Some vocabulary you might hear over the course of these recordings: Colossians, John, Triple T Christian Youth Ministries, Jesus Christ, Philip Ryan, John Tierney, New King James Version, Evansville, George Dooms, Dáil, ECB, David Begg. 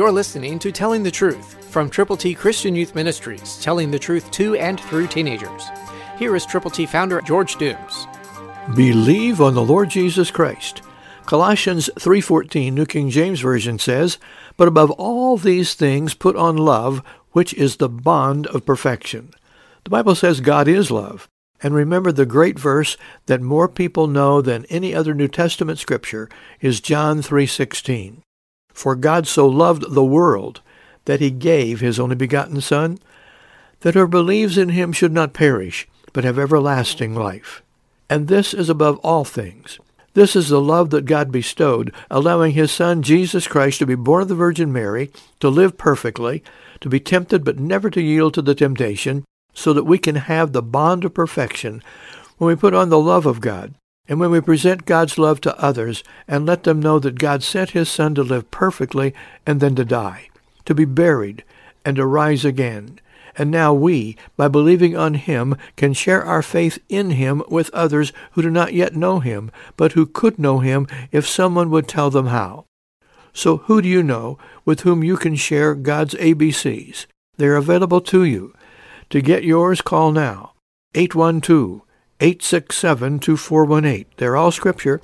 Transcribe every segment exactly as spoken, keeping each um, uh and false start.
You're listening to Telling the Truth from Triple T Christian Youth Ministries, telling the truth to and through teenagers. Here is Triple T founder George Dooms. Believe on the Lord Jesus Christ. Colossians three fourteen, New King James Version says, "But above all these things put on love, which is the bond of perfection." The Bible says God is love. And remember the great verse that more people know than any other New Testament scripture is John three sixteen. "For God so loved the world that he gave his only begotten Son, that whoever believes in him should not perish, but have everlasting life." And this is above all things. This is the love that God bestowed, allowing his Son, Jesus Christ, to be born of the Virgin Mary, to live perfectly, to be tempted but never to yield to the temptation, so that we can have the bond of perfection when we put on the love of God and when we present God's love to others and let them know that God sent his Son to live perfectly and then to die, to be buried, and to rise again. And now we, by believing on him, can share our faith in him with others who do not yet know him, but who could know him if someone would tell them how. So who do you know with whom you can share God's A B Cs? They're available to you. To get yours, call now, eight one two, eight six seven, two four one eight. They're all scripture.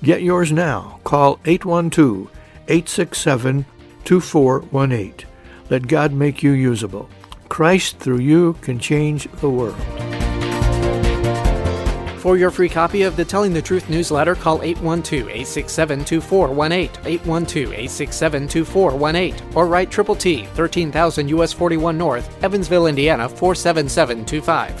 Get yours now. Call eight one two, eight six seven, two four one eight. Let God make you usable. Christ through you can change the world. For your free copy of the Telling the Truth newsletter, call eight one two, eight six seven, two four one eight, eight one two, eight six seven, two four one eight, or write Triple T, thirteen thousand U S forty-one North, Evansville, Indiana, four seven seven two five.